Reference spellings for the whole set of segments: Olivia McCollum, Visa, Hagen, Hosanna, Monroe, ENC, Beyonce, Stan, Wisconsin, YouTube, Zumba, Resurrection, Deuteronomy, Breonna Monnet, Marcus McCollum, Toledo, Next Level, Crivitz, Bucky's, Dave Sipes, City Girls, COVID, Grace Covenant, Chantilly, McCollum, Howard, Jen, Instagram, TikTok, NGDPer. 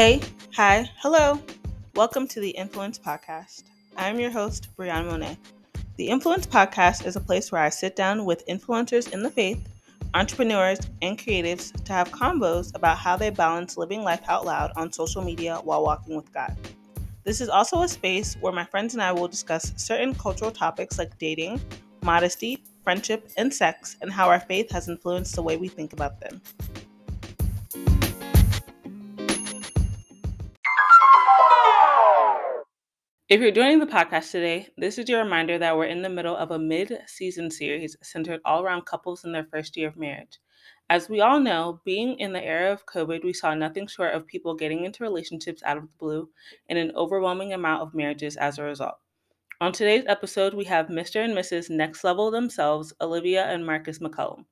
Hey, hi, hello. Welcome to the Influence Podcast. I'm your host, Breonna Monnet. The Influence Podcast is a place where I sit down with influencers in the faith, entrepreneurs, and creatives to have combos about how they balance living life out loud on social media while walking with God. This is also a space where my friends and I will discuss certain cultural topics like dating, modesty, friendship, and sex, and how our faith has influenced the way we think about them. If you're joining the podcast today, this is your reminder that we're in the middle of a mid-season series centered all around couples in their first year of marriage. As we all know, being in the era of COVID, we saw nothing short of people getting into relationships out of the blue and an overwhelming amount of marriages as a result. On today's episode, we have Mr. and Mrs. Next Level themselves, Olivia and Marcus McCollum.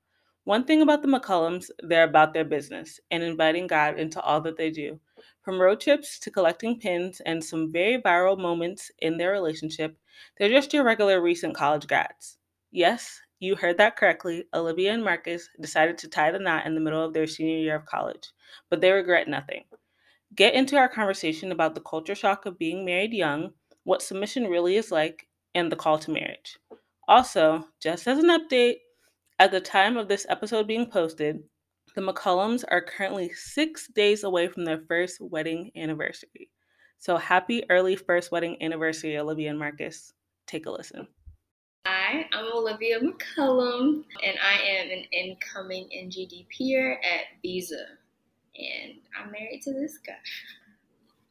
One thing about the McCollums, they're about their business and inviting God into all that they do. From road trips to collecting pins and some very viral moments in their relationship, they're just your regular recent college grads. Yes, you heard that correctly. Olivia and Marcus decided to tie the knot in the middle of their senior year of college, but they regret nothing. Get into our conversation about the culture shock of being married young, what submission really is like, and the call to marriage. Also, just as an update, at the time of this episode being posted, the McCollums are currently 6 days away from their first wedding anniversary. So happy early first wedding anniversary, Olivia and Marcus. Take a listen. Hi, I'm Olivia McCollum, and I am an incoming NGDPer at Visa, and I'm married to this guy.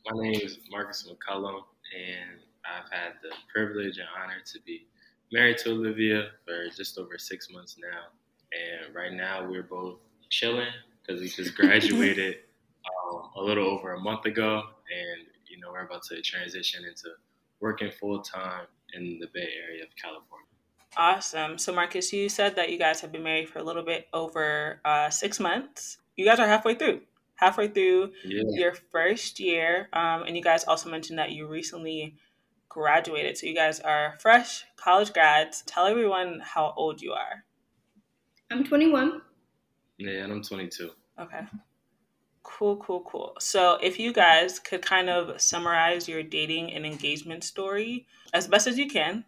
My name is Marcus McCollum, and I've had the privilege and honor to be married to Olivia for just over 6 months now, and right now we're both chilling because we just graduated a little over a month ago, and you know, we're about to transition into working full-time in the Bay Area of California. Awesome. So Marcus, you said that you guys have been married for a little bit over 6 months. You guys are halfway through your first year, and you guys also mentioned that you recently graduated. So you guys are fresh college grads. Tell everyone how old you are. I'm 21. Yeah, and I'm 22. Okay. Cool. So if you guys could kind of summarize your dating and engagement story as best as you can,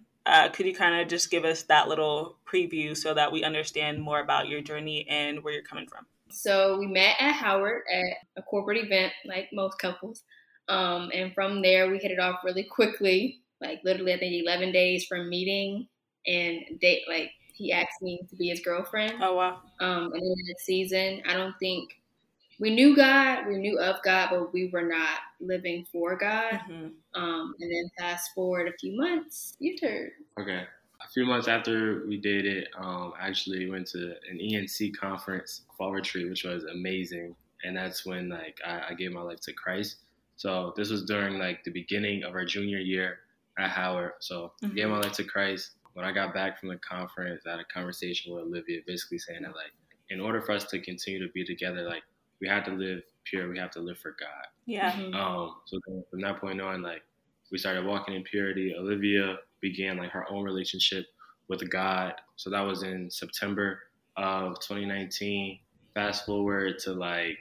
could you kind of just give us that little preview so that we understand more about your journey and where you're coming from? So we met at Howard at a corporate event, like most couples. And from there, we hit it off really quickly, like literally, I think 11 days from meeting and date. Like, he asked me to be his girlfriend. Oh, wow. And then in the season, I don't think we knew God, we knew of God, but we were not living for God. Mm-hmm. And then fast forward a few months, your turn. Okay. A few months after we dated, I actually went to an ENC conference, fall retreat, which was amazing. And that's when like I gave my life to Christ. So this was during like the beginning of our junior year at Howard. So I gave my life to Christ. When I got back from the conference, I had a conversation with Olivia basically saying that like, in order for us to continue to be together, like we had to live pure, we have to live for God. Yeah. Mm-hmm. So then from that point on, like we started walking in purity. Olivia began like her own relationship with God. So that was in September of 2019. Fast forward to like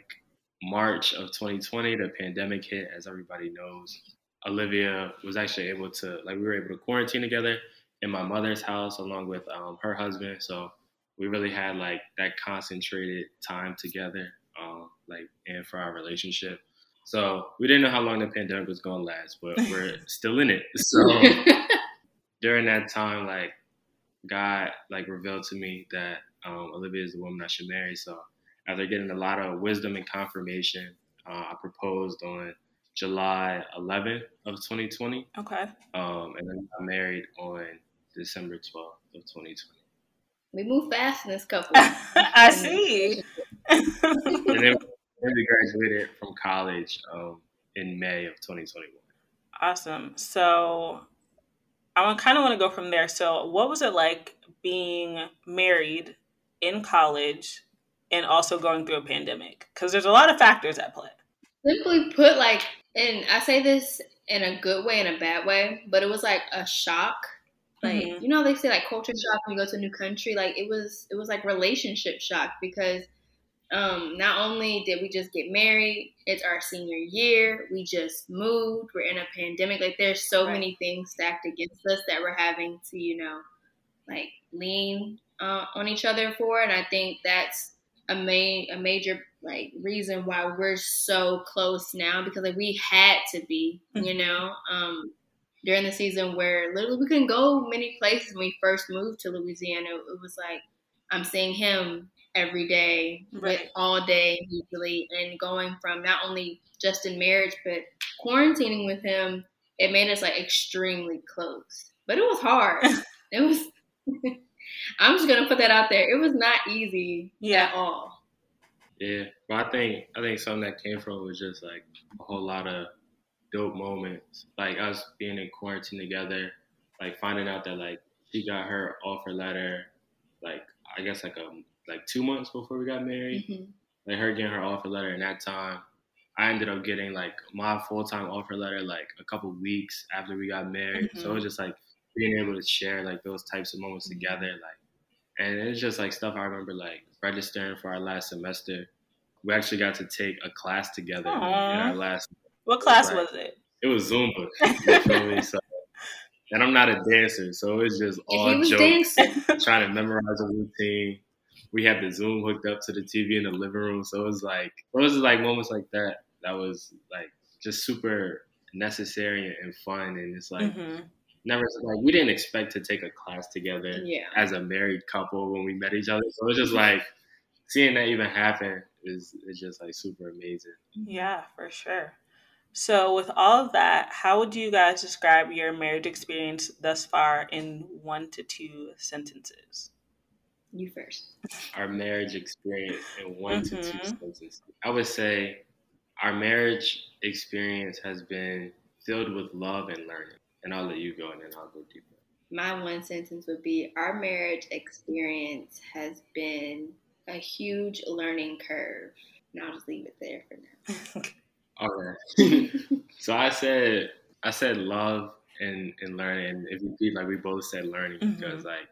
March of 2020, the pandemic hit, as everybody knows. Olivia was actually able to, like, we were able to quarantine together in my mother's house along with her husband. So we really had like that concentrated time together, like, and for our relationship. So we didn't know how long the pandemic was going to last, but we're still in it. So during that time, like, God, like, revealed to me that Olivia is the woman I should marry. So after getting a lot of wisdom and confirmation, I proposed on July 11th of 2020. Okay. And then I married on December 12th of 2020. We move fast in this couple. I see. And then we graduated from college in May of 2021. Awesome. So I kind of want to go from there. So what was it like being married in college and also going through a pandemic? Because there's a lot of factors at play. Simply put, like, and I say this in a good way and a bad way, but it was like a shock. Like, you know, they say like culture shock when you go to a new country. Like, it was like relationship shock because Not only did we just get married, it's our senior year. We just moved. We're in a pandemic. Like, there's so many things stacked against us that we're having to, you know, like, lean on each other for. And I think that's a major like reason why we're so close now, because like we had to be, you know, during the season where literally we couldn't go many places. When we first moved to Louisiana, it was like, I'm seeing him every day, but all day usually, and going from not only just in marriage but quarantining with him, it made us like extremely close. But it was hard. It was I'm just gonna put that out there. It was not easy at all. Yeah, but I think something that came from was just like a whole lot of dope moments, like us being in quarantine together, like finding out that like she got her offer letter, like I guess like 2 months before we got married, like her getting her offer letter in that time. I ended up getting like my full-time offer letter like a couple weeks after we got married. So it was just like being able to share like those types of moments together. Like, and it's just like stuff I remember, like registering for our last semester. We actually got to take a class together in our last. What class was it? It was Zumba. You feel me? So, and I'm not a dancer, so it's just all jokes, trying to memorize a routine. We had the Zoom hooked up to the TV in the living room. So it was like moments like that was like just super necessary and fun. And it's like, never, like, we didn't expect to take a class together as a married couple when we met each other. So it's just like seeing that even happen is just like super amazing. Yeah, for sure. So with all of that, how would you guys describe your marriage experience thus far in 1 to 2 sentences? You first. Our marriage experience in 1 to 2 sentences. I would say our marriage experience has been filled with love and learning. And I'll let you go, and then I'll go deeper. My one sentence would be, our marriage experience has been a huge learning curve. And I'll just leave it there for now. All right. So I said love and learning. If you feel like we both said learning, because like,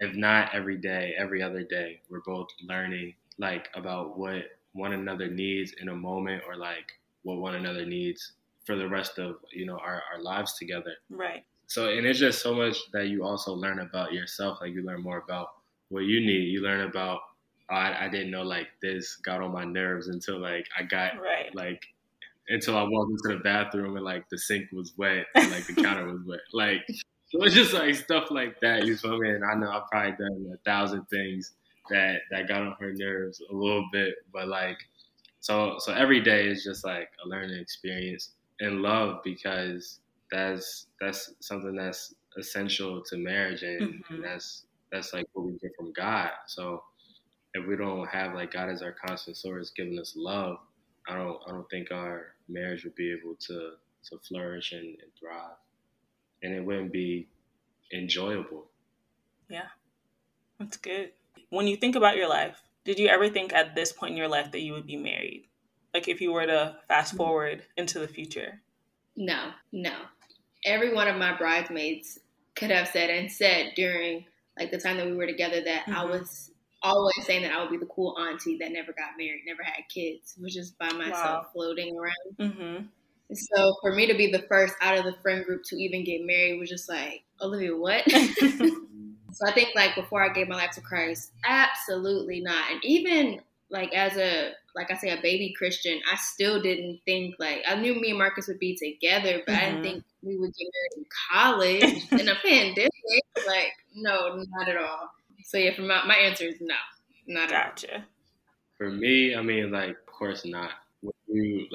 if not every day, every other day, we're both learning like about what one another needs in a moment, or like what one another needs for the rest of, you know, our lives together. Right. So, and it's just so much that you also learn about yourself. Like, you learn more about what you need. You learn about, oh, I didn't know like this got on my nerves until like I got like, until I walked into the bathroom and like the sink was wet and like the counter was wet. Like, so it's just like stuff like that, you feel me? And I know I've probably done 1,000 things that got on her nerves a little bit, but like, so every day is just like a learning experience and love, because that's something that's essential to marriage, and, and that's like what we get from God. So if we don't have like God as our constant source giving us love, I don't think our marriage would be able to flourish and thrive. And it wouldn't be enjoyable. Yeah, that's good. When you think about your life, did you ever think at this point in your life that you would be married? Like, if you were to fast forward into the future? No. Every one of my bridesmaids could have said during like the time that we were together that I was always saying that I would be the cool auntie that never got married, never had kids, was just by myself floating around. So for me to be the first out of the friend group to even get married was just like, Olivia, what? So I think like before I gave my life to Christ, absolutely not. And even like as a baby Christian, I still didn't think like, I knew me and Marcus would be together, but I didn't think we would get married in college in a pandemic. Like, no, not at all. So yeah, for my answer is no, not at all. Gotcha. For me, I mean, like, of course not. When you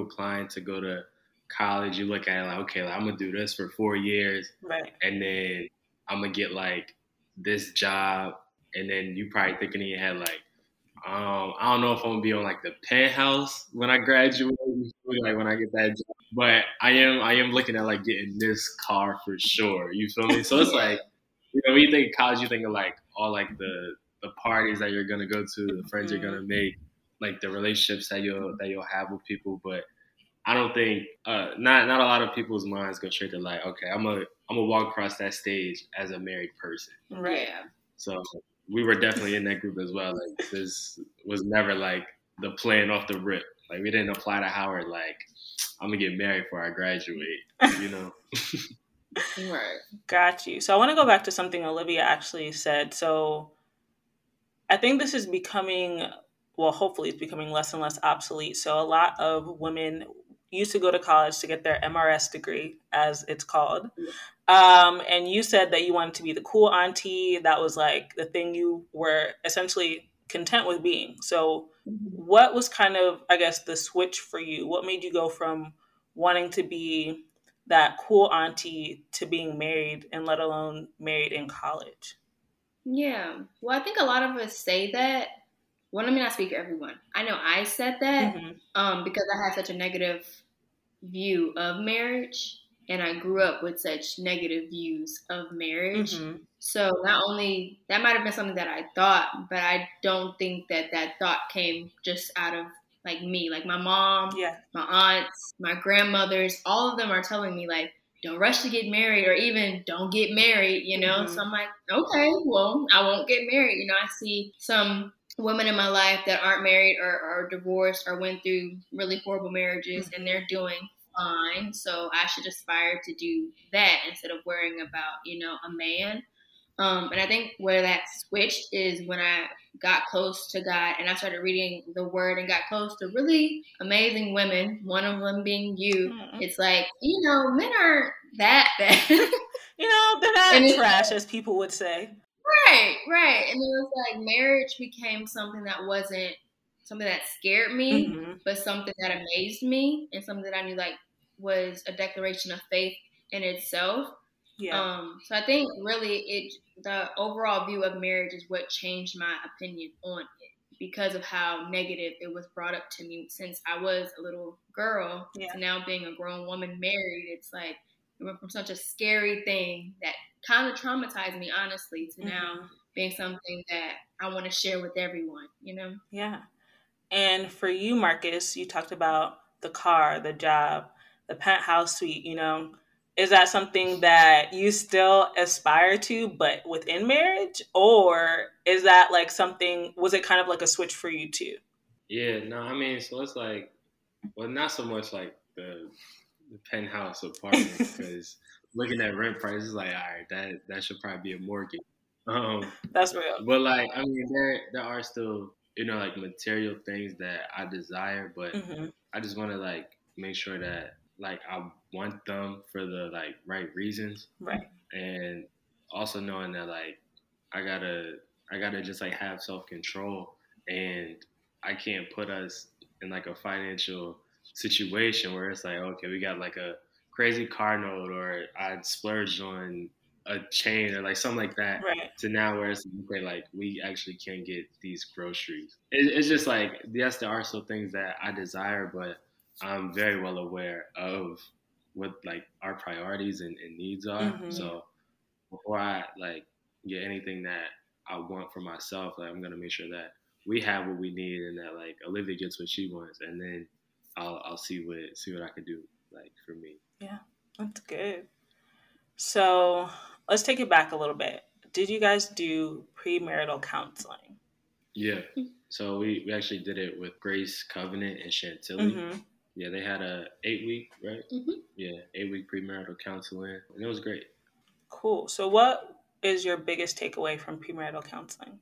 applying to go to college, you look at it like, okay, like, I'm going to do this for 4 years. Right. And then I'm going to get like this job. And then you probably thinking in your head like, I don't know if I'm going to be on like the penthouse when I graduate, like when I get that job. But I am looking at like getting this car for sure. You feel me? So it's like, you know, when you think of college, you think of like all like the parties that you're going to go to, the friends you're going to make, like the relationships that you'll have with people. But I don't think not a lot of people's minds go straight to like, okay, I'm gonna walk across that stage as a married person. Right. So we were definitely in that group as well. Like, this was never like the plan off the rip. Like, we didn't apply to Howard like, I'm gonna get married before I graduate, you know? Right. Got you. So I want to go back to something Olivia actually said. So I think this is becoming, well, hopefully it's becoming less and less obsolete. So a lot of women used to go to college to get their MRS degree, as it's called. Yeah. And you said that you wanted to be the cool auntie. That was like the thing you were essentially content with being. So what was kind of, I guess, the switch for you? What made you go from wanting to be that cool auntie to being married, and let alone married in college? Yeah. Well, I think a lot of us say that. Well, let me not speak for everyone. I know I said that because I had such a negative view of marriage, and I grew up with such negative views of marriage. Mm-hmm. So not only that might have been something that I thought, but I don't think that that thought came just out of like me. Like my mom, my aunts, my grandmothers, all of them are telling me like, don't rush to get married, or even don't get married, you know? Mm-hmm. So I'm like, okay, well, I won't get married. You know, I see some women in my life that aren't married or are divorced or went through really horrible marriages, and they're doing fine. So I should aspire to do that instead of worrying about, you know, a man. And I think where that switched is when I got close to God and I started reading the word and got close to really amazing women, one of them being you. Mm-hmm. It's like, you know, men aren't that bad. You know, they're not trash, as people would say. Right, right. And it was like marriage became something that wasn't something that scared me, but something that amazed me, and something that I knew like was a declaration of faith in itself. Yeah. So I think really the overall view of marriage is what changed my opinion on it, because of how negative it was brought up to me since I was a little girl to now being a grown woman married. It's like it went from such a scary thing that kind of traumatized me, honestly, to now being something that I want to share with everyone, you know? Yeah. And for you, Marcus, you talked about the car, the job, the penthouse suite, you know, is that something that you still aspire to, but within marriage, or is that like something, was it kind of like a switch for you too? Yeah, no, I mean, so it's like, well, not so much like the penthouse apartment, because looking at rent prices, like, all right, that should probably be a mortgage. That's real. But like, I mean, there are still, you know, like material things that I desire, but I just want to like make sure that like I want them for the like right reasons, right? And also knowing that like I gotta just like have self-control, and I can't put us in like a financial situation where it's like, okay, we got like a crazy car note, or I splurged on a chain, or like something like that, right? To now where it's okay, like we actually can't get these groceries. It's just like, yes, there are still things that I desire, but I'm very well aware of what like our priorities and needs are. So before I like get anything that I want for myself, like I'm gonna make sure that we have what we need, and that like Olivia gets what she wants, and then I'll see what I can do like for me. Yeah, that's good. So let's take it back a little bit. Did you guys do premarital counseling? Yeah. So we actually did it with Grace Covenant and Chantilly. Yeah, they had a 8-week, right? Yeah, 8-week premarital counseling, and it was great. Cool. So what is your biggest takeaway from premarital counseling?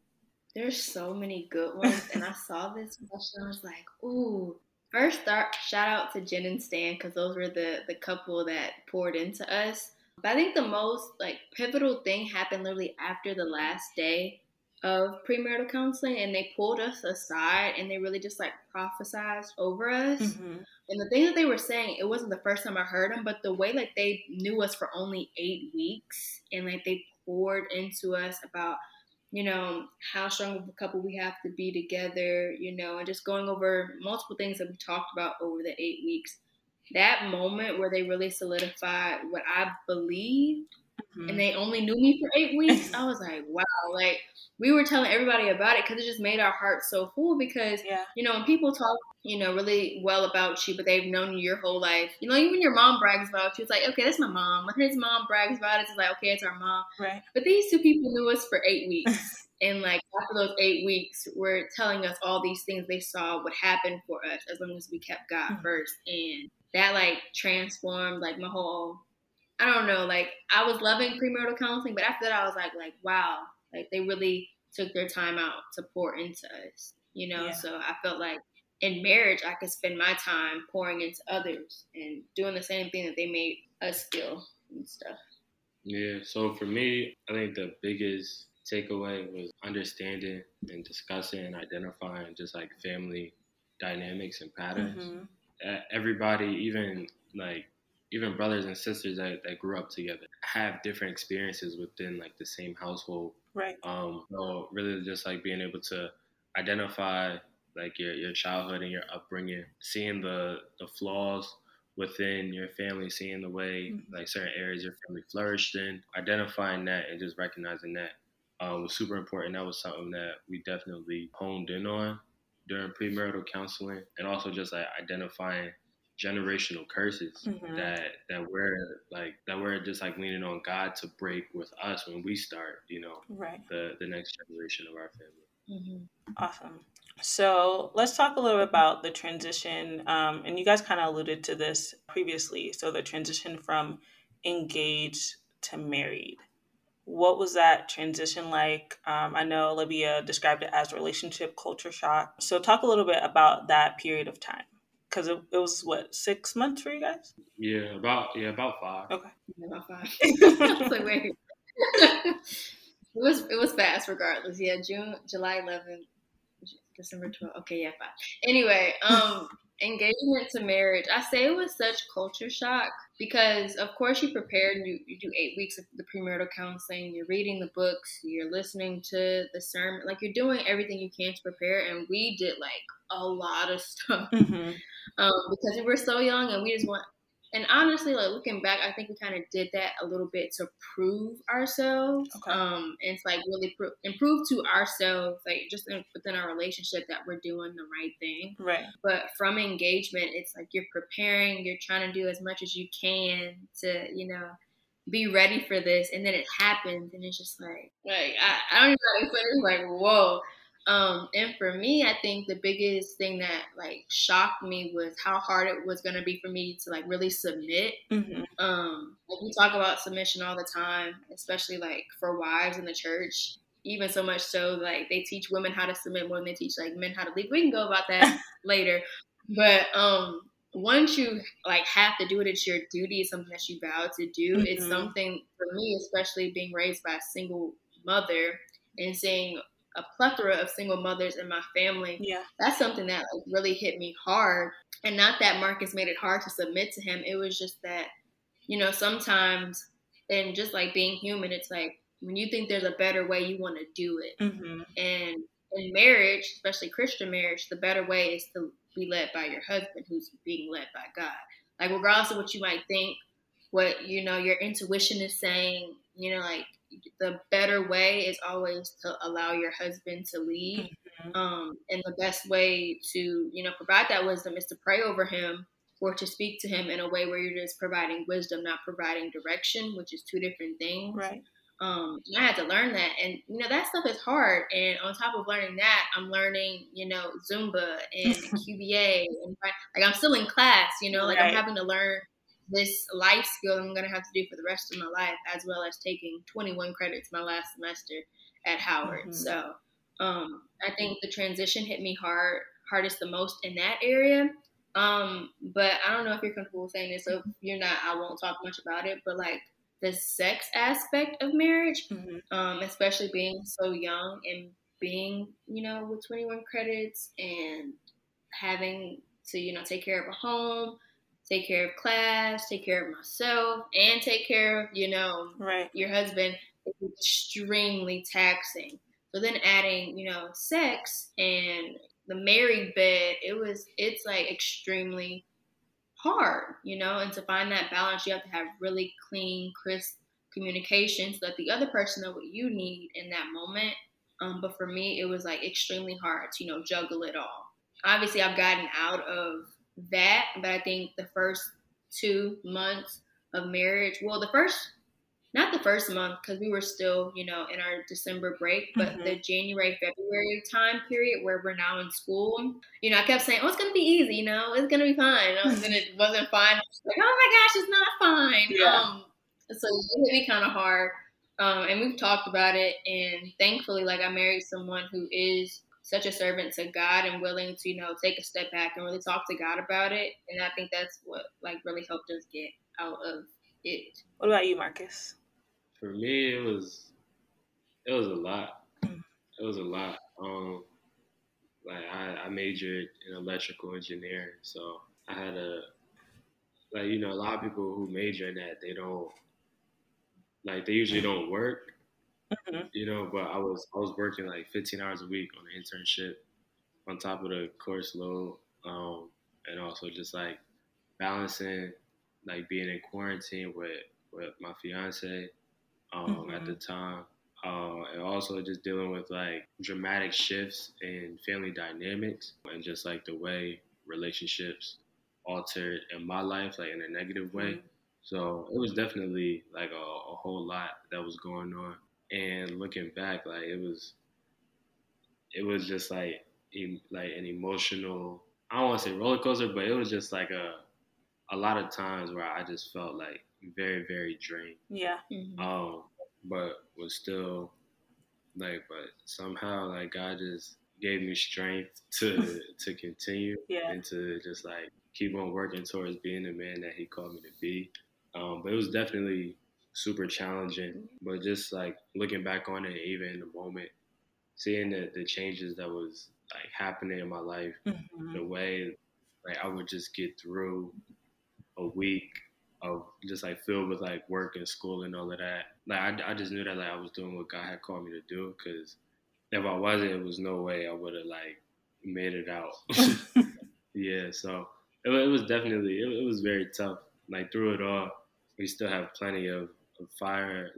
There's so many good ones, and I saw this question, I was like, ooh. First, shout out to Jen and Stan, because those were the couple that poured into us. But I think the most like pivotal thing happened literally after the last day of premarital counseling, and they pulled us aside and they really just like prophesized over us. And the thing that they were saying, it wasn't the first time I heard them, but the way like they knew us for only 8 weeks, and like they poured into us about, you know, how strong of a couple we have to be together, you know, and just going over multiple things that we talked about over the 8 weeks. That moment where they really solidified what I believed, and they only knew me for 8 weeks, I was like, wow, like we were telling everybody about it, because it just made our hearts so full, because, you know, when people talk, you know, really well about you, but they've known you your whole life, you know, even your mom brags about you. It's like, okay, that's my mom. When his mom brags about it, it's like, okay, it's our mom. Right. But these two people knew us for 8 weeks. And like after those 8 weeks, were telling us all these things they saw would happen for us as long as we kept God first. And that like transformed like my whole, I don't know, like I was loving premarital counseling, but after that I was like wow, like they really took their time out to pour into us, you know? Yeah. So I felt like in marriage, I could spend my time pouring into others and doing the same thing that they made us do and stuff. Yeah. So for me, I think the biggest takeaway was understanding and discussing and identifying just like family dynamics and patterns. Mm-hmm. Everybody, even brothers and sisters that grew up together, have different experiences within like the same household. Right. So really just like being able to identify like your childhood and your upbringing, seeing the flaws within your family, seeing the way like certain areas your family flourished in, identifying that and just recognizing that was super important. That was something that we definitely honed in on during premarital counseling, and also just like identifying generational curses that we're just like leaning on God to break with us when we start, you know, the next generation of our family. Awesome. So let's talk a little bit about the transition, and you guys kind of alluded to this previously. So the transition from engaged to married, what was that transition like? I know Olivia described it as relationship culture shock. So talk a little bit about that period of time. Because it was, 6 months for you guys? Yeah, about 5. Okay. Yeah, about 5. I was like, wait. It was fast regardless. Yeah, June, July 11th, December 12th. Okay, yeah, 5. Anyway, engagement to marriage. I say it was such culture shock because, of course, you prepare and you do 8 weeks of the premarital counseling. You're reading the books. You're listening to the sermon. Like, you're doing everything you can to prepare, and we did, a lot of stuff because we were so young and we just want, and honestly, looking back, I think we kind of did that a little bit to prove ourselves. Okay. And it's really improve to ourselves, just within our relationship that we're doing the right thing. Right. But from engagement, it's you're preparing, you're trying to do as much as you can to, be ready for this. And then it happens and it's just I don't even know how to explain it. It's whoa. And for me, I think the biggest thing that shocked me was how hard it was going to be for me to really submit. Mm-hmm. We talk about submission all the time, especially for wives in the church, even so much so they teach women how to submit more than they teach men how to lead. We can go about that later, but once you have to do it, it's your duty. It's something that you vow to do. Mm-hmm. It's something for me, especially being raised by a single mother and seeing a plethora of single mothers in my family. Yeah. That's something that really hit me hard. And not that Marcus made it hard to submit to him. It was just that, sometimes, and just being human, it's when you think there's a better way, you want to do it. Mm-hmm. And in marriage, especially Christian marriage, the better way is to be led by your husband who's being led by God. Regardless of what you might think, what, your intuition is saying, the better way is always to allow your husband to lead. Mm-hmm. And the best way to, provide that wisdom is to pray over him or to speak to him in a way where you're just providing wisdom, not providing direction, which is two different things. Right. And I had to learn that. And, that stuff is hard. And on top of learning that, I'm learning, Zumba and QBA. And I'm still in class, right. I'm having to learn this life skill I'm going to have to do for the rest of my life, as well as taking 21 credits my last semester at Howard. Mm-hmm. So I think the transition hit me hardest the most in that area. But I don't know if you're comfortable saying this, so if you're not, I won't talk much about it, but the sex aspect of marriage, especially being so young and being, with 21 credits and having to, take care of a home, take care of class, take care of myself, and take care of, your husband, is extremely taxing. So then adding, sex and the married bed, it's extremely hard, and to find that balance, you have to have really clean, crisp communication so that the other person knows what you need in that moment. But for me, it was extremely hard to, juggle it all. Obviously, I've gotten out of that, but I think the first 2 months of marriage, well, the first not the first month because we were still, you know, in our December break, but the January, February time period where we're now in school, you know, I kept saying, oh, it's going to be easy, you know, it's going to be fine. And then it wasn't fine. I was like, oh my gosh, it's not fine. Yeah. So it hit me kind of hard. And we've talked about it. And thankfully, like, I married someone who is such a servant to God and willing to, you know, take a step back and really talk to God about it. And I think that's what, like, really helped us get out of it. What about you, Marcus? For me, it was a lot. It was a lot. Like, I majored in electrical engineering, so I had a, like, you know, a lot of people who major in that, they don't, like, they usually don't work, you know, but I was working like 15 hours a week on an internship on top of the course load, and also just like balancing, like, being in quarantine with my fiance at the time, and also just dealing with like dramatic shifts in family dynamics and just like the way relationships altered in my life, like in a negative way. So it was definitely like a whole lot that was going on. And looking back, like, it was just like an emotional, I don't want to say roller coaster, but it was just like a lot of times where I just felt like very, very drained. Yeah. But was still like, but somehow like God just gave me strength to continue and to just like keep on working towards being the man that he called me to be. But it was definitely super challenging. But just like looking back on it, even in the moment, seeing the changes that was like happening in my life, the way like I would just get through a week of just like filled with like work and school and all of that. Like I just knew that like I was doing what God had called me to do, because if I wasn't, it was no way I would have like made it out. Yeah, so it was definitely, it was very tough. Like through it all, we still have plenty of fire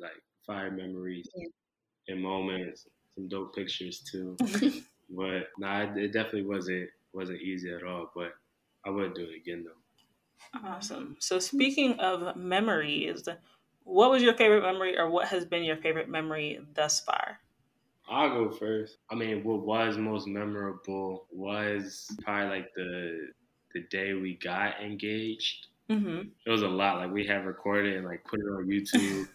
memories and moments, some dope pictures too. But nah, it definitely wasn't easy at all, but I would do it again though. Awesome. So speaking of memories, what was your favorite memory, or what has been your favorite memory thus far? I'll go first. I mean, what was most memorable was probably like the day we got engaged. It was a lot. Like, we had recorded and like put it on YouTube,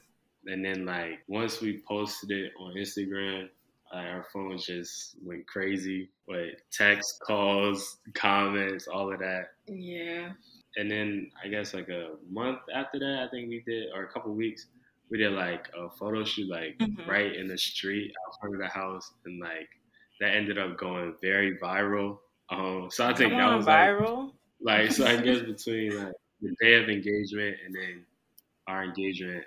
and then like once we posted it on Instagram, our phones just went crazy with text, calls, comments, all of that. Yeah. And then I guess like a month after that, I think we did, or a couple weeks, we did like a photo shoot, like right in the street out front of the house, and like that ended up going very viral. So I think that was viral. Like, so I guess between like the day of engagement and then our engagement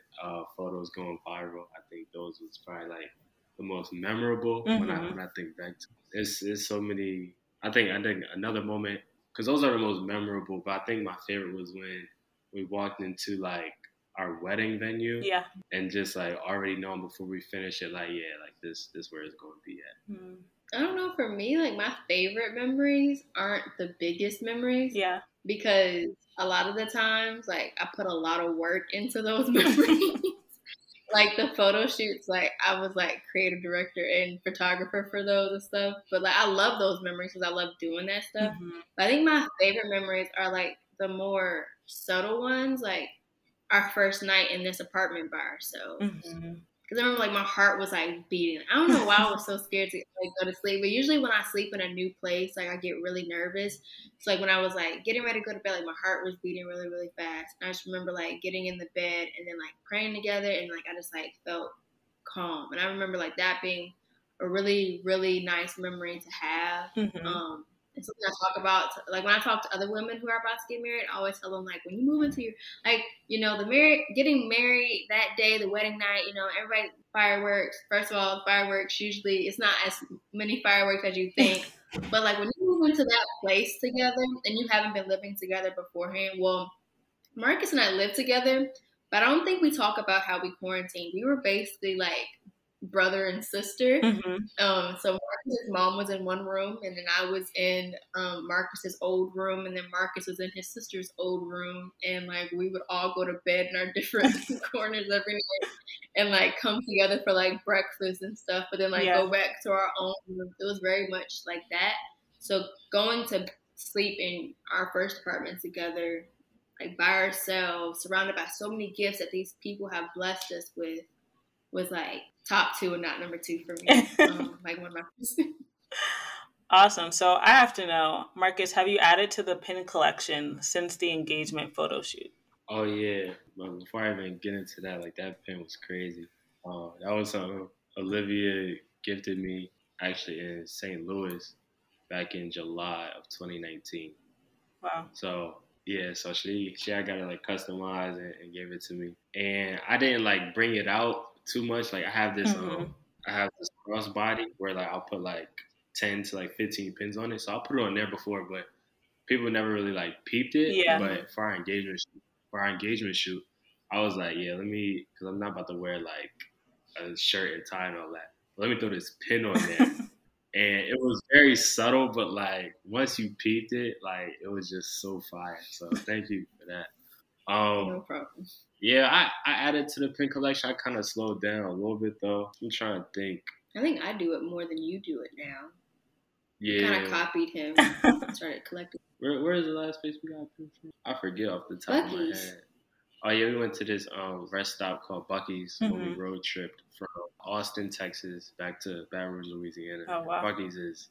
photos going viral, I think those was probably like the most memorable when I think back to it. It's so many. I think another moment, because those are the most memorable, but I think my favorite was when we walked into like our wedding venue, and just like already knowing before we finish it, like, yeah, like this where it's going to be at. I don't know, for me, like, my favorite memories aren't the biggest memories. Yeah. Because a lot of the times, like, I put a lot of work into those memories. Like, the photo shoots, like, I was, like, creative director and photographer for those and stuff. But, like, I love those memories because I love doing that stuff. But I think my favorite memories are, like, the more subtle ones, like, our first night in this apartment by ourselves. Because I remember, like, my heart was, like, beating. I don't know why I was so scared to, like, go to sleep. But usually when I sleep in a new place, like, I get really nervous. So, like, when I was, like, getting ready to go to bed, like, my heart was beating really, really fast. And I just remember, like, getting in the bed and then, like, praying together. And, like, I just, like, felt calm. And I remember, like, that being a really, really nice memory to have. It's something I talk about, like, when I talk to other women who are about to get married, I always tell them, like, when you move into your, like, you know, getting married that day, the wedding night, you know, everybody, fireworks. First of all, fireworks, usually, it's not as many fireworks as you think. But, like, when you move into that place together, and you haven't been living together beforehand, well, Marcus and I lived together, but I don't think we talk about how we quarantined. We were basically, like, brother and sister. Mm-hmm. So Marcus's mom was in one room, and then I was in Marcus's old room, and then Marcus was in his sister's old room, and like we would all go to bed in our different corners every night and like come together for like breakfast and stuff, but then like go back to our own room. It was very much like that. So going to sleep in our first apartment together, like by ourselves, surrounded by so many gifts that these people have blessed us with, was like top two and not number two for me. Like one of my first. Awesome. So I have to know, Marcus, have you added to the pin collection since the engagement photo shoot? Oh yeah. But before I even get into that, like that pin was crazy. That was something Olivia gifted me actually in St. Louis back in July of 2019. Wow. So yeah, so she had got it like customized and gave it to me. And I didn't like bring it out too much. Like I have this I have this crossbody where like I'll put like 10 to like 15 pins on it. So I'll put it on there before, but people never really like peeped it. Yeah. But for our engagement shoot, I was like, yeah, let me, because I'm not about to wear like a shirt and tie and all that. Let me throw this pin on there. And it was very subtle, but like once you peeped it, like it was just so fire. So thank you for that. No problem. Yeah, I added to the pin collection. I kind of slowed down a little bit though. I'm trying to think. I think I do it more than you do it now. Yeah. I kind of copied him. Started collecting. Where is the last place we got pins from? I forget off the top of my head. Oh yeah, we went to this rest stop called Bucky's when we road tripped from Austin, Texas, back to Baton Rouge, Louisiana. Oh, wow. Bucky's is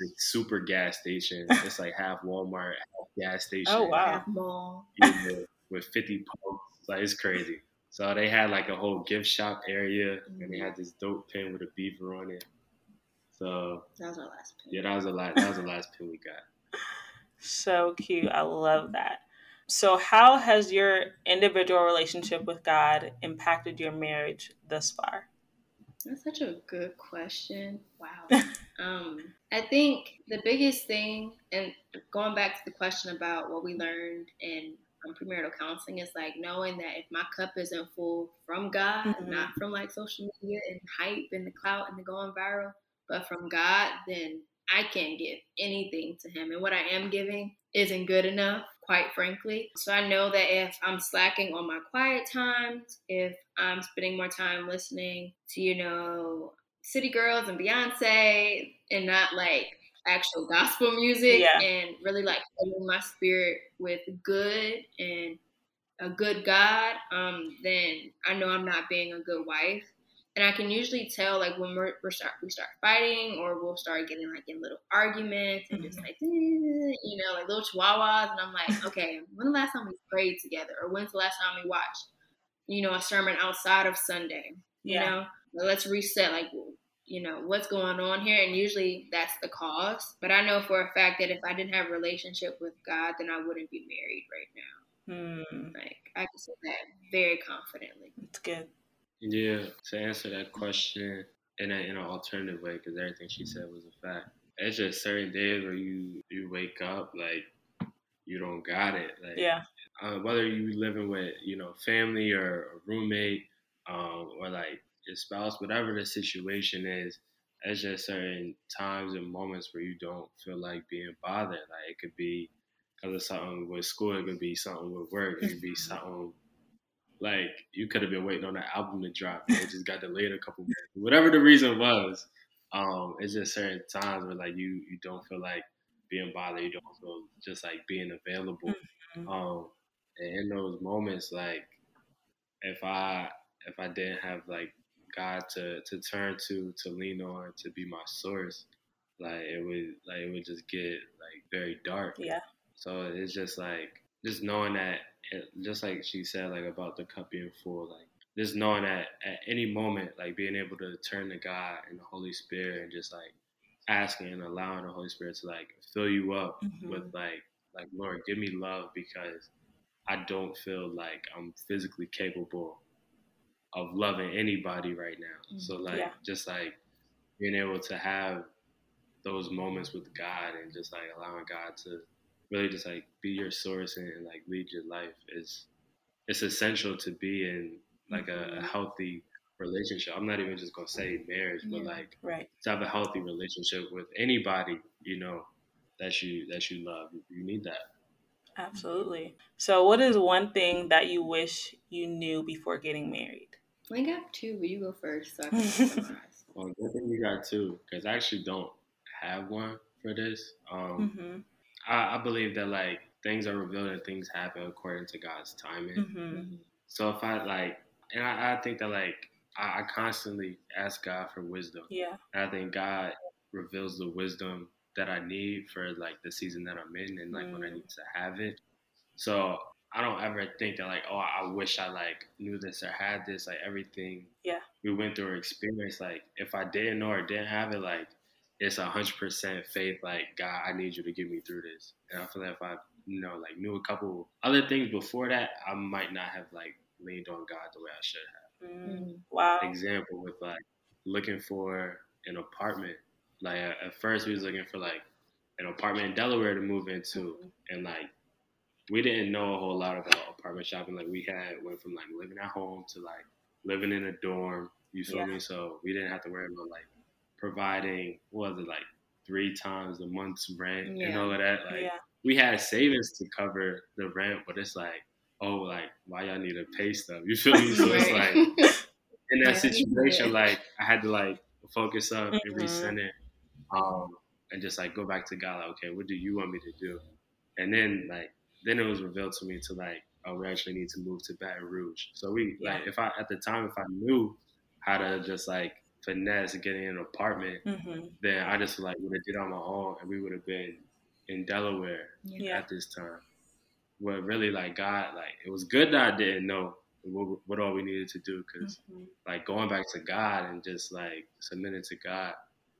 the super gas station. It's like half Walmart, half gas station. Oh wow. Half mall. Yeah, with 50 pumps. Like it's crazy. So they had like a whole gift shop area, and they had this dope pin with a beaver on it. So that was our last pin. Yeah, that was the last pin we got. So cute. I love that. So how has your individual relationship with God impacted your marriage thus far? That's such a good question. Wow. I think the biggest thing, and going back to the question about what we learned in premarital counseling, is like knowing that if my cup isn't full from God, not from like social media and hype and the clout and the going viral, but from God, then I can't give anything to him. And what I am giving isn't good enough, quite frankly. So I know that if I'm slacking on my quiet times, if I'm spending more time listening to, you know, City Girls and Beyonce and not like actual gospel music and really like filling my spirit with good and a good God, then I know I'm not being a good wife. And I can usually tell, like, when we start fighting, or we'll start getting, like, in little arguments and just, like, you know, like little chihuahuas. And I'm like, okay, when's the last time we prayed together? Or when's the last time we watched, you know, a sermon outside of Sunday? You know, well, let's reset, like, you know, what's going on here? And usually that's the cause. But I know for a fact that if I didn't have a relationship with God, then I wouldn't be married right now. Like, I can say that very confidently. That's good. Yeah, to answer that question in an alternative way, because everything she said was a fact. It's just certain days where you wake up, like, you don't got it. Like, whether you living with, you know, family or a roommate or, like, your spouse, whatever the situation is, it's just certain times and moments where you don't feel like being bothered. Like, it could be because of something with school. It could be something with work. It could be something... Like, you could have been waiting on that album to drop, and it just got delayed a couple months. Whatever the reason was, it's just certain times where, like, you don't feel like being bothered. You don't feel just, like, being available. And in those moments, like, if I didn't have, like, God to turn to lean on, to be my source, like, it would just get, like, very dark. Yeah. So it's just, like, just knowing that, just like she said, like about the cup being full, like just knowing that at any moment, like being able to turn to God and the Holy Spirit and just like asking and allowing the Holy Spirit to like fill you up with like, Lord, give me love, because I don't feel like I'm physically capable of loving anybody right now. So like, just like being able to have those moments with God and just like allowing God to really just like be your source and like lead your life, is it's essential to be in like a healthy relationship. I'm not even just going to say marriage, but to have a healthy relationship with anybody, you know, that you love. You need that. Absolutely. So what is one thing that you wish you knew before getting married? I think I have two, but you go first so I can summarize. Well, good thing you got two, because I actually don't have one for this. I believe that, like, things are revealed and things happen according to God's timing. Mm-hmm. So if I, like, and I think that, like, I constantly ask God for wisdom. Yeah. And I think God reveals the wisdom that I need for, like, the season that I'm in and, like, when I need to have it. So I don't ever think that, like, oh, I wish I, like, knew this or had this. Like, everything we went through or experienced, like, if I didn't know or didn't have it, like, it's 100% faith, like, God, I need you to get me through this. And I feel like if I, you know, like, knew a couple other things before that, I might not have, like, leaned on God the way I should have. Wow. Example with, like, looking for an apartment. Like, at first we was looking for, like, an apartment in Delaware to move into. And, like, we didn't know a whole lot about apartment shopping. Like, we had went from, like, living at home to, like, living in a dorm. You feel me? So we didn't have to worry about, like, providing, what was it, like, 3 times a month's rent and all of that. Like, we had savings to cover the rent, but it's like, oh, like, why y'all need a pay stub? You feel me? So it's like, in that situation, like, I had to, like, focus up and recenter and just, like, go back to God, like, okay, what do you want me to do? And then, like, then it was revealed to me to, like, oh, we actually need to move to Baton Rouge. So we, like, if I, at the time, if I knew how to just, like, finesse and getting an apartment, then I just, like, would have did it on my own, and we would have been in Delaware at this time. But really, like, God, like, it was good that I didn't know what all we needed to do, because like, going back to God and just, like, submitting to God,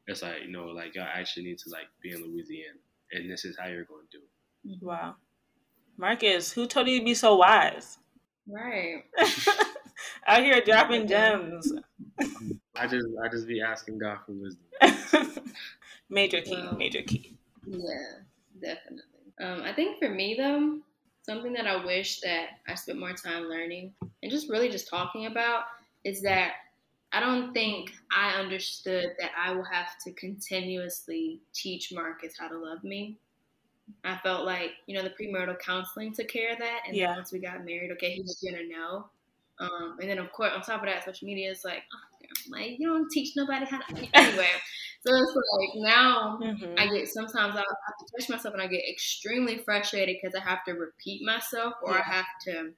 it's like, you know, like, y'all actually need to, like, be in Louisiana, and this is how you're going to do it. Wow. Marcus, who told you to be so wise? Right. Out here dropping gems. I just be asking God for wisdom. Major key. Yeah, definitely. I think for me, though, something that I wish that I spent more time learning and just really just talking about is that I don't think I understood that I will have to continuously teach Marcus how to love me. I felt like, you know, the premarital counseling took care of that. And then once we got married, okay, he's just going to know. And then, of course, on top of that, social media is like, oh, like, you don't teach nobody how to. Anyway, so it's like now I get, sometimes I have to touch myself and I get extremely frustrated because I have to repeat myself or I have to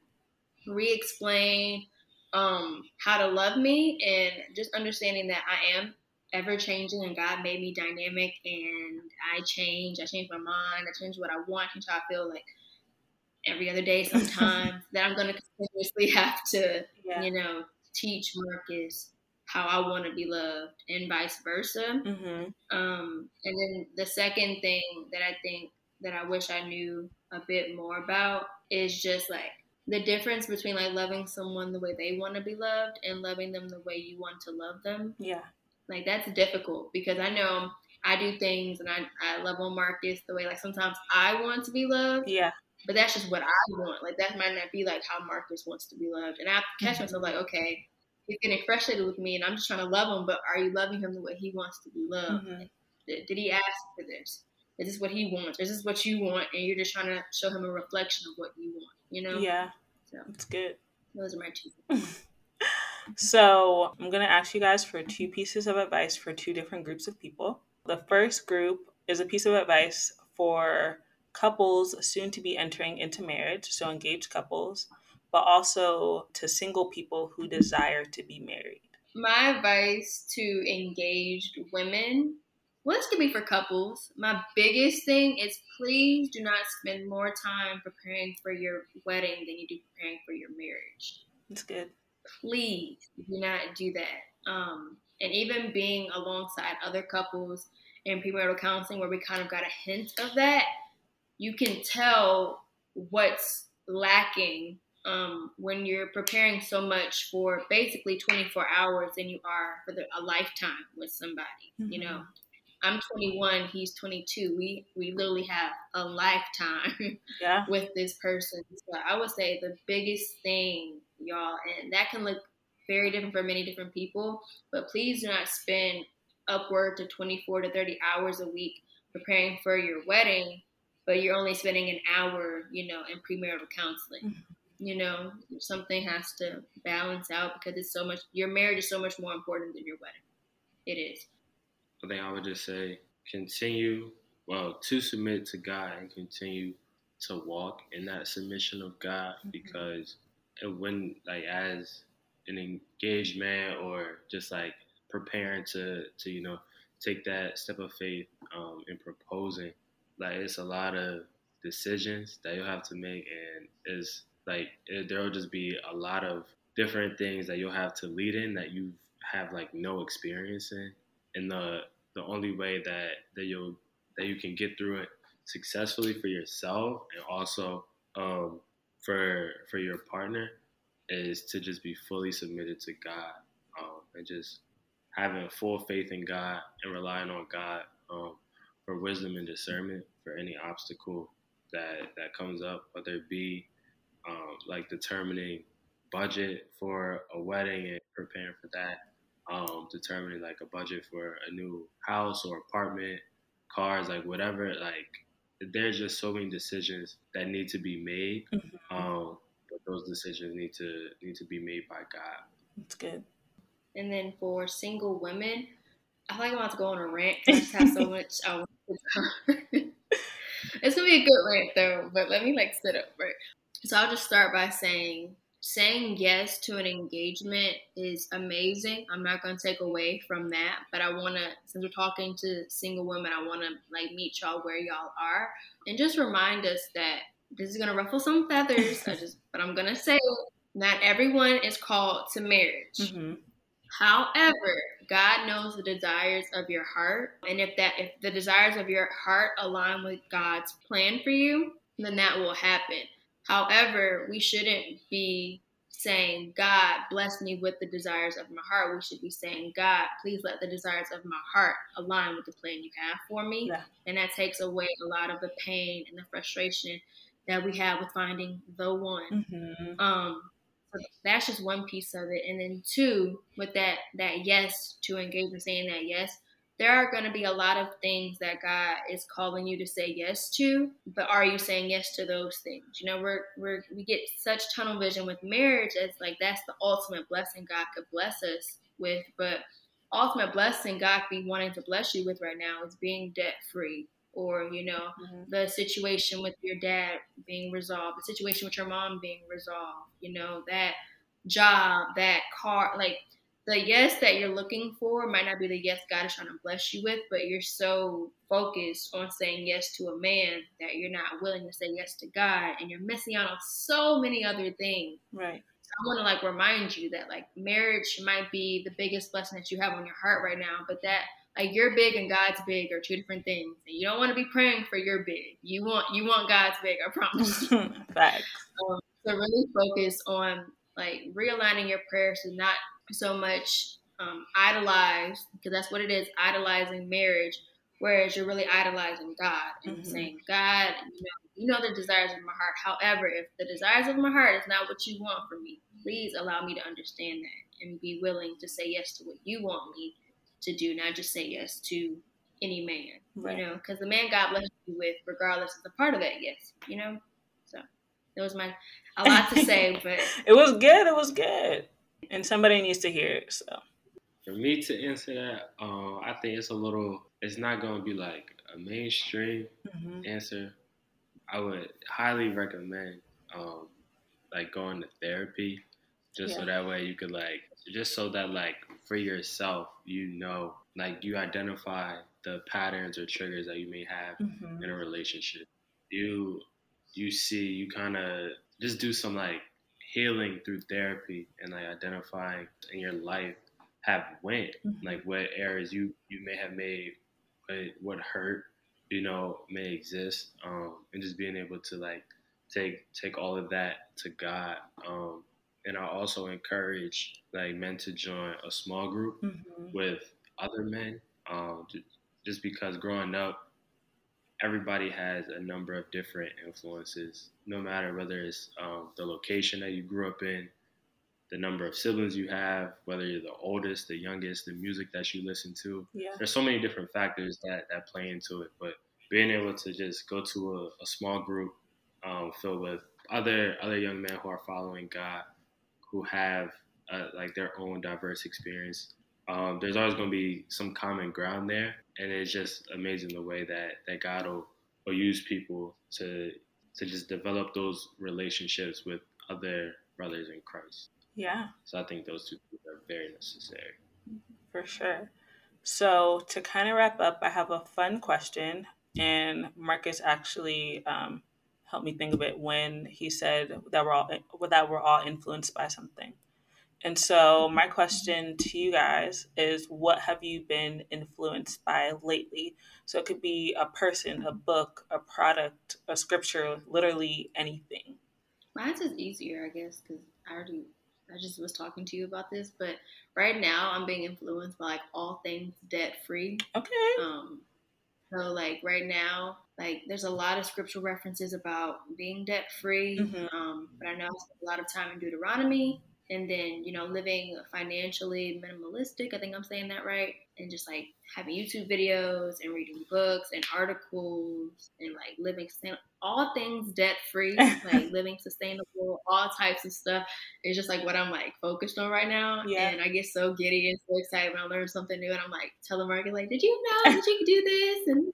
re-explain how to love me, and just understanding that I am ever changing and God made me dynamic, and I change my mind, I change what I want, I change how I feel, like, every other day sometimes, that I'm going to continuously have to, you know, teach Marcus how I want to be loved, and vice versa. And then the second thing that I think that I wish I knew a bit more about is just, like, the difference between, like, loving someone the way they want to be loved and loving them the way you want to love them. Yeah. Like, that's difficult, because I know I do things and I love on Marcus the way, like, sometimes I want to be loved. Yeah. But that's just what I want. Like, that might not be, like, how Marcus wants to be loved. And I catch myself, like, okay, he's getting frustrated with me, and I'm just trying to love him, but are you loving him the way he wants to be loved? Like, did he ask for this? Is this what he wants? Is this what you want? And you're just trying to show him a reflection of what you want, you know? Yeah, so that's good. Those are my two. So I'm going to ask you guys for 2 pieces of advice for 2 different groups of people. The first group is a piece of advice for couples soon to be entering into marriage, so engaged couples, but also to single people who desire to be married. My advice to engaged women, well, this could be for couples. My biggest thing is, please do not spend more time preparing for your wedding than you do preparing for your marriage. That's good. Please do not do that. And even being alongside other couples in premarital counseling, where we kind of got a hint of that, you can tell what's lacking when you're preparing so much for basically 24 hours than you are for a lifetime with somebody. Mm-hmm. You know, I'm 21, he's 22. We literally have a lifetime with this person. So I would say the biggest thing, y'all, and that can look very different for many different people, but please do not spend upward to 24 to 30 hours a week preparing for your wedding, but you're only spending an hour, you know, in premarital counseling. Mm-hmm. You know, something has to balance out because it's so much, your marriage is so much more important than your wedding. It is. I think I would just say to submit to God and continue to walk in that submission of God, mm-hmm. because it wouldn't, like, as an engaged man or just like preparing to you know, take that step of faith in proposing, like, it's a lot of decisions that you'll have to make, and it's like there'll just be a lot of different things that you'll have to lead in that you have like no experience in, and the only way that you can get through it successfully for yourself and also for your partner is to just be fully submitted to God, and just having full faith in God and relying on God for wisdom and discernment for any obstacle that comes up, whether it be like determining budget for a wedding and preparing for that, determining like a budget for a new house or apartment, cars, like whatever, like there's just so many decisions that need to be made. Mm-hmm. But those decisions need to be made by God. That's good. And then for single women, I feel like I'm about to go on a rant. I just have so much I want to cover. It's going to be a good rant, though, but let me, like, sit up, right? So I'll just start by saying yes to an engagement is amazing. I'm not going to take away from that, but I want to, since we're talking to single women, I want to, like, meet y'all where y'all are and just remind us that this is going to ruffle some feathers, but I'm going to say not everyone is called to marriage. Mm-hmm. However, God knows the desires of your heart, and if the desires of your heart align with God's plan for you, then that will happen. However, we shouldn't be saying, God, bless me with the desires of my heart. We should be saying, God, please let the desires of my heart align with the plan you have for me. Yeah. And that takes away a lot of the pain and the frustration that we have with finding the one. Mm-hmm. So that's just one piece of it. And then two, with that yes to engagement, saying that yes, there are going to be a lot of things that God is calling you to say yes to, but are you saying yes to those things? You know, we get such tunnel vision with marriage as like that's the ultimate blessing God could bless us with, but ultimate blessing God be wanting to bless you with right now is being debt-free, or, you know, mm-hmm. the situation with your dad being resolved, the situation with your mom being resolved, you know, that job, that car, like the yes that you're looking for might not be the yes God is trying to bless you with, but you're so focused on saying yes to a man that you're not willing to say yes to God, and you're missing out on so many other things. Right. So I want to, like, remind you that, like, marriage might be the biggest blessing that you have on your heart right now, but that, like, your big and God's big are two different things. And you don't want to be praying for your big. You want God's big, I promise. Facts. So really focus on, like, realigning your prayers to not so much idolize, because that's what it is, idolizing marriage, whereas you're really idolizing God and mm-hmm. saying, God, you know the desires of my heart. However, if the desires of my heart is not what you want from me, please allow me to understand that and be willing to say yes to what you want me to do, not just say yes to any man, right. You know, because the man God blessed you with, regardless, is a part of that yes, you know. So it was a lot to say, but it was good, and somebody needs to hear it. So for me to answer that, I think it's not going to be like a mainstream mm-hmm. answer. I would highly recommend like going to therapy, just so that way you could like. Just so that, like, for yourself, you know, like, you identify the patterns or triggers that you may have mm-hmm. in a relationship. You kind of just do some, like, healing through therapy and, like, identifying in your life mm-hmm. like, what errors you may have made, what hurt, you know, may exist, and just being able to, like, take all of that to God. And I also encourage, like, men to join a small group mm-hmm. with other men, just because growing up, everybody has a number of different influences, no matter whether it's the location that you grew up in, the number of siblings you have, whether you're the oldest, the youngest, the music that you listen to. Yeah. There's so many different factors that play into it. But being able to just go to a small group filled with other young men who are following God, who have like their own diverse experience, there's always going to be some common ground there. And it's just amazing the way that God will use people to just develop those relationships with other brothers in Christ. Yeah. So I think those two things are very necessary. For sure. So to kind of wrap up, I have a fun question. And Marcus actually helped me think of it when he said that we're all influenced by something. And so my question to you guys is, what have you been influenced by lately? So it could be a person, a book, a product, a scripture, literally anything. Mine's is easier, I guess, because I just was talking to you about this. But right now I'm being influenced by like all things debt-free. Okay. So like right now, like there's a lot of scriptural references about being debt-free. Mm-hmm. But I know I spend a lot of time in Deuteronomy. And then, you know, living financially minimalistic, I think I'm saying that right, and just, like, having YouTube videos and reading books and articles and, like, living all things debt-free, like, living sustainable, all types of stuff. It's just, like, what I'm, like, focused on right now. Yeah. And I get so giddy and so excited when I learn something new, and I'm, like, telling Marcus, like, did you know that you could do this? And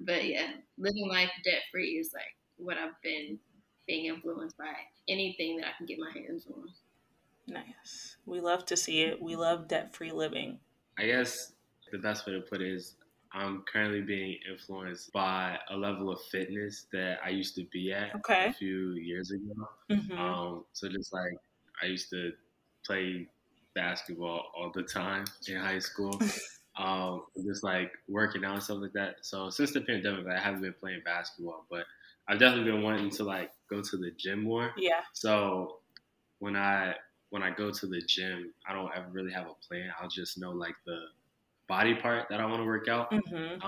but, yeah, living life debt-free is, like, what I've been being influenced by, anything that I can get my hands on. Nice. We love to see it. We love debt-free living. I guess the best way to put it is I'm currently being influenced by a level of fitness that I used to be at a few years ago. Mm-hmm. So just like I used to play basketball all the time in high school, just like working out and stuff like that. So since the pandemic, I haven't been playing basketball, but I've definitely been wanting to like go to the gym more. Yeah. So when I go to the gym, I don't ever really have a plan. I'll just know like the body part that I want to work out. Mm-hmm.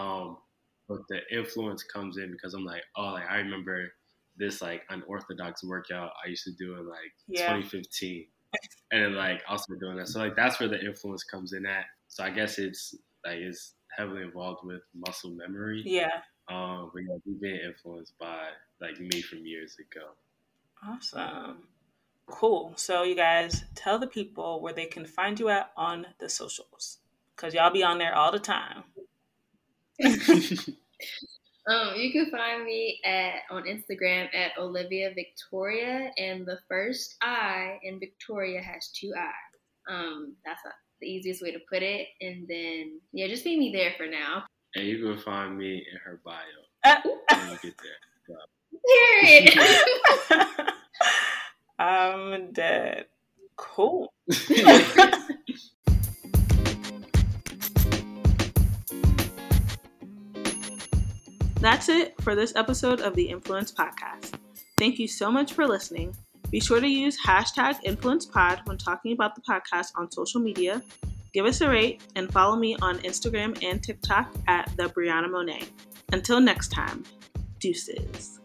But the influence comes in because I'm like, oh, like I remember this like unorthodox workout I used to do in like 2015. And then like I'll start doing that. So like that's where the influence comes in at. So I guess it's heavily involved with muscle memory. Yeah. But yeah, we've been influenced by like me from years ago. Awesome. Cool. So you guys tell the people where they can find you at on the socials, because y'all be on there all the time. You can find me on Instagram at Olivia Victoria, and the first I in Victoria has two I. That's the easiest way to put it. And then yeah, just meet me there for now. And you can find me in her bio. When you get there. Period. I'm dead. Cool. That's it for this episode of the Influence Podcast. Thank you so much for listening. Be sure to use #InfluencePod when talking about the podcast on social media. Give us a rate and follow me on Instagram and TikTok at @TheBreonnaMonet. Until next time, deuces.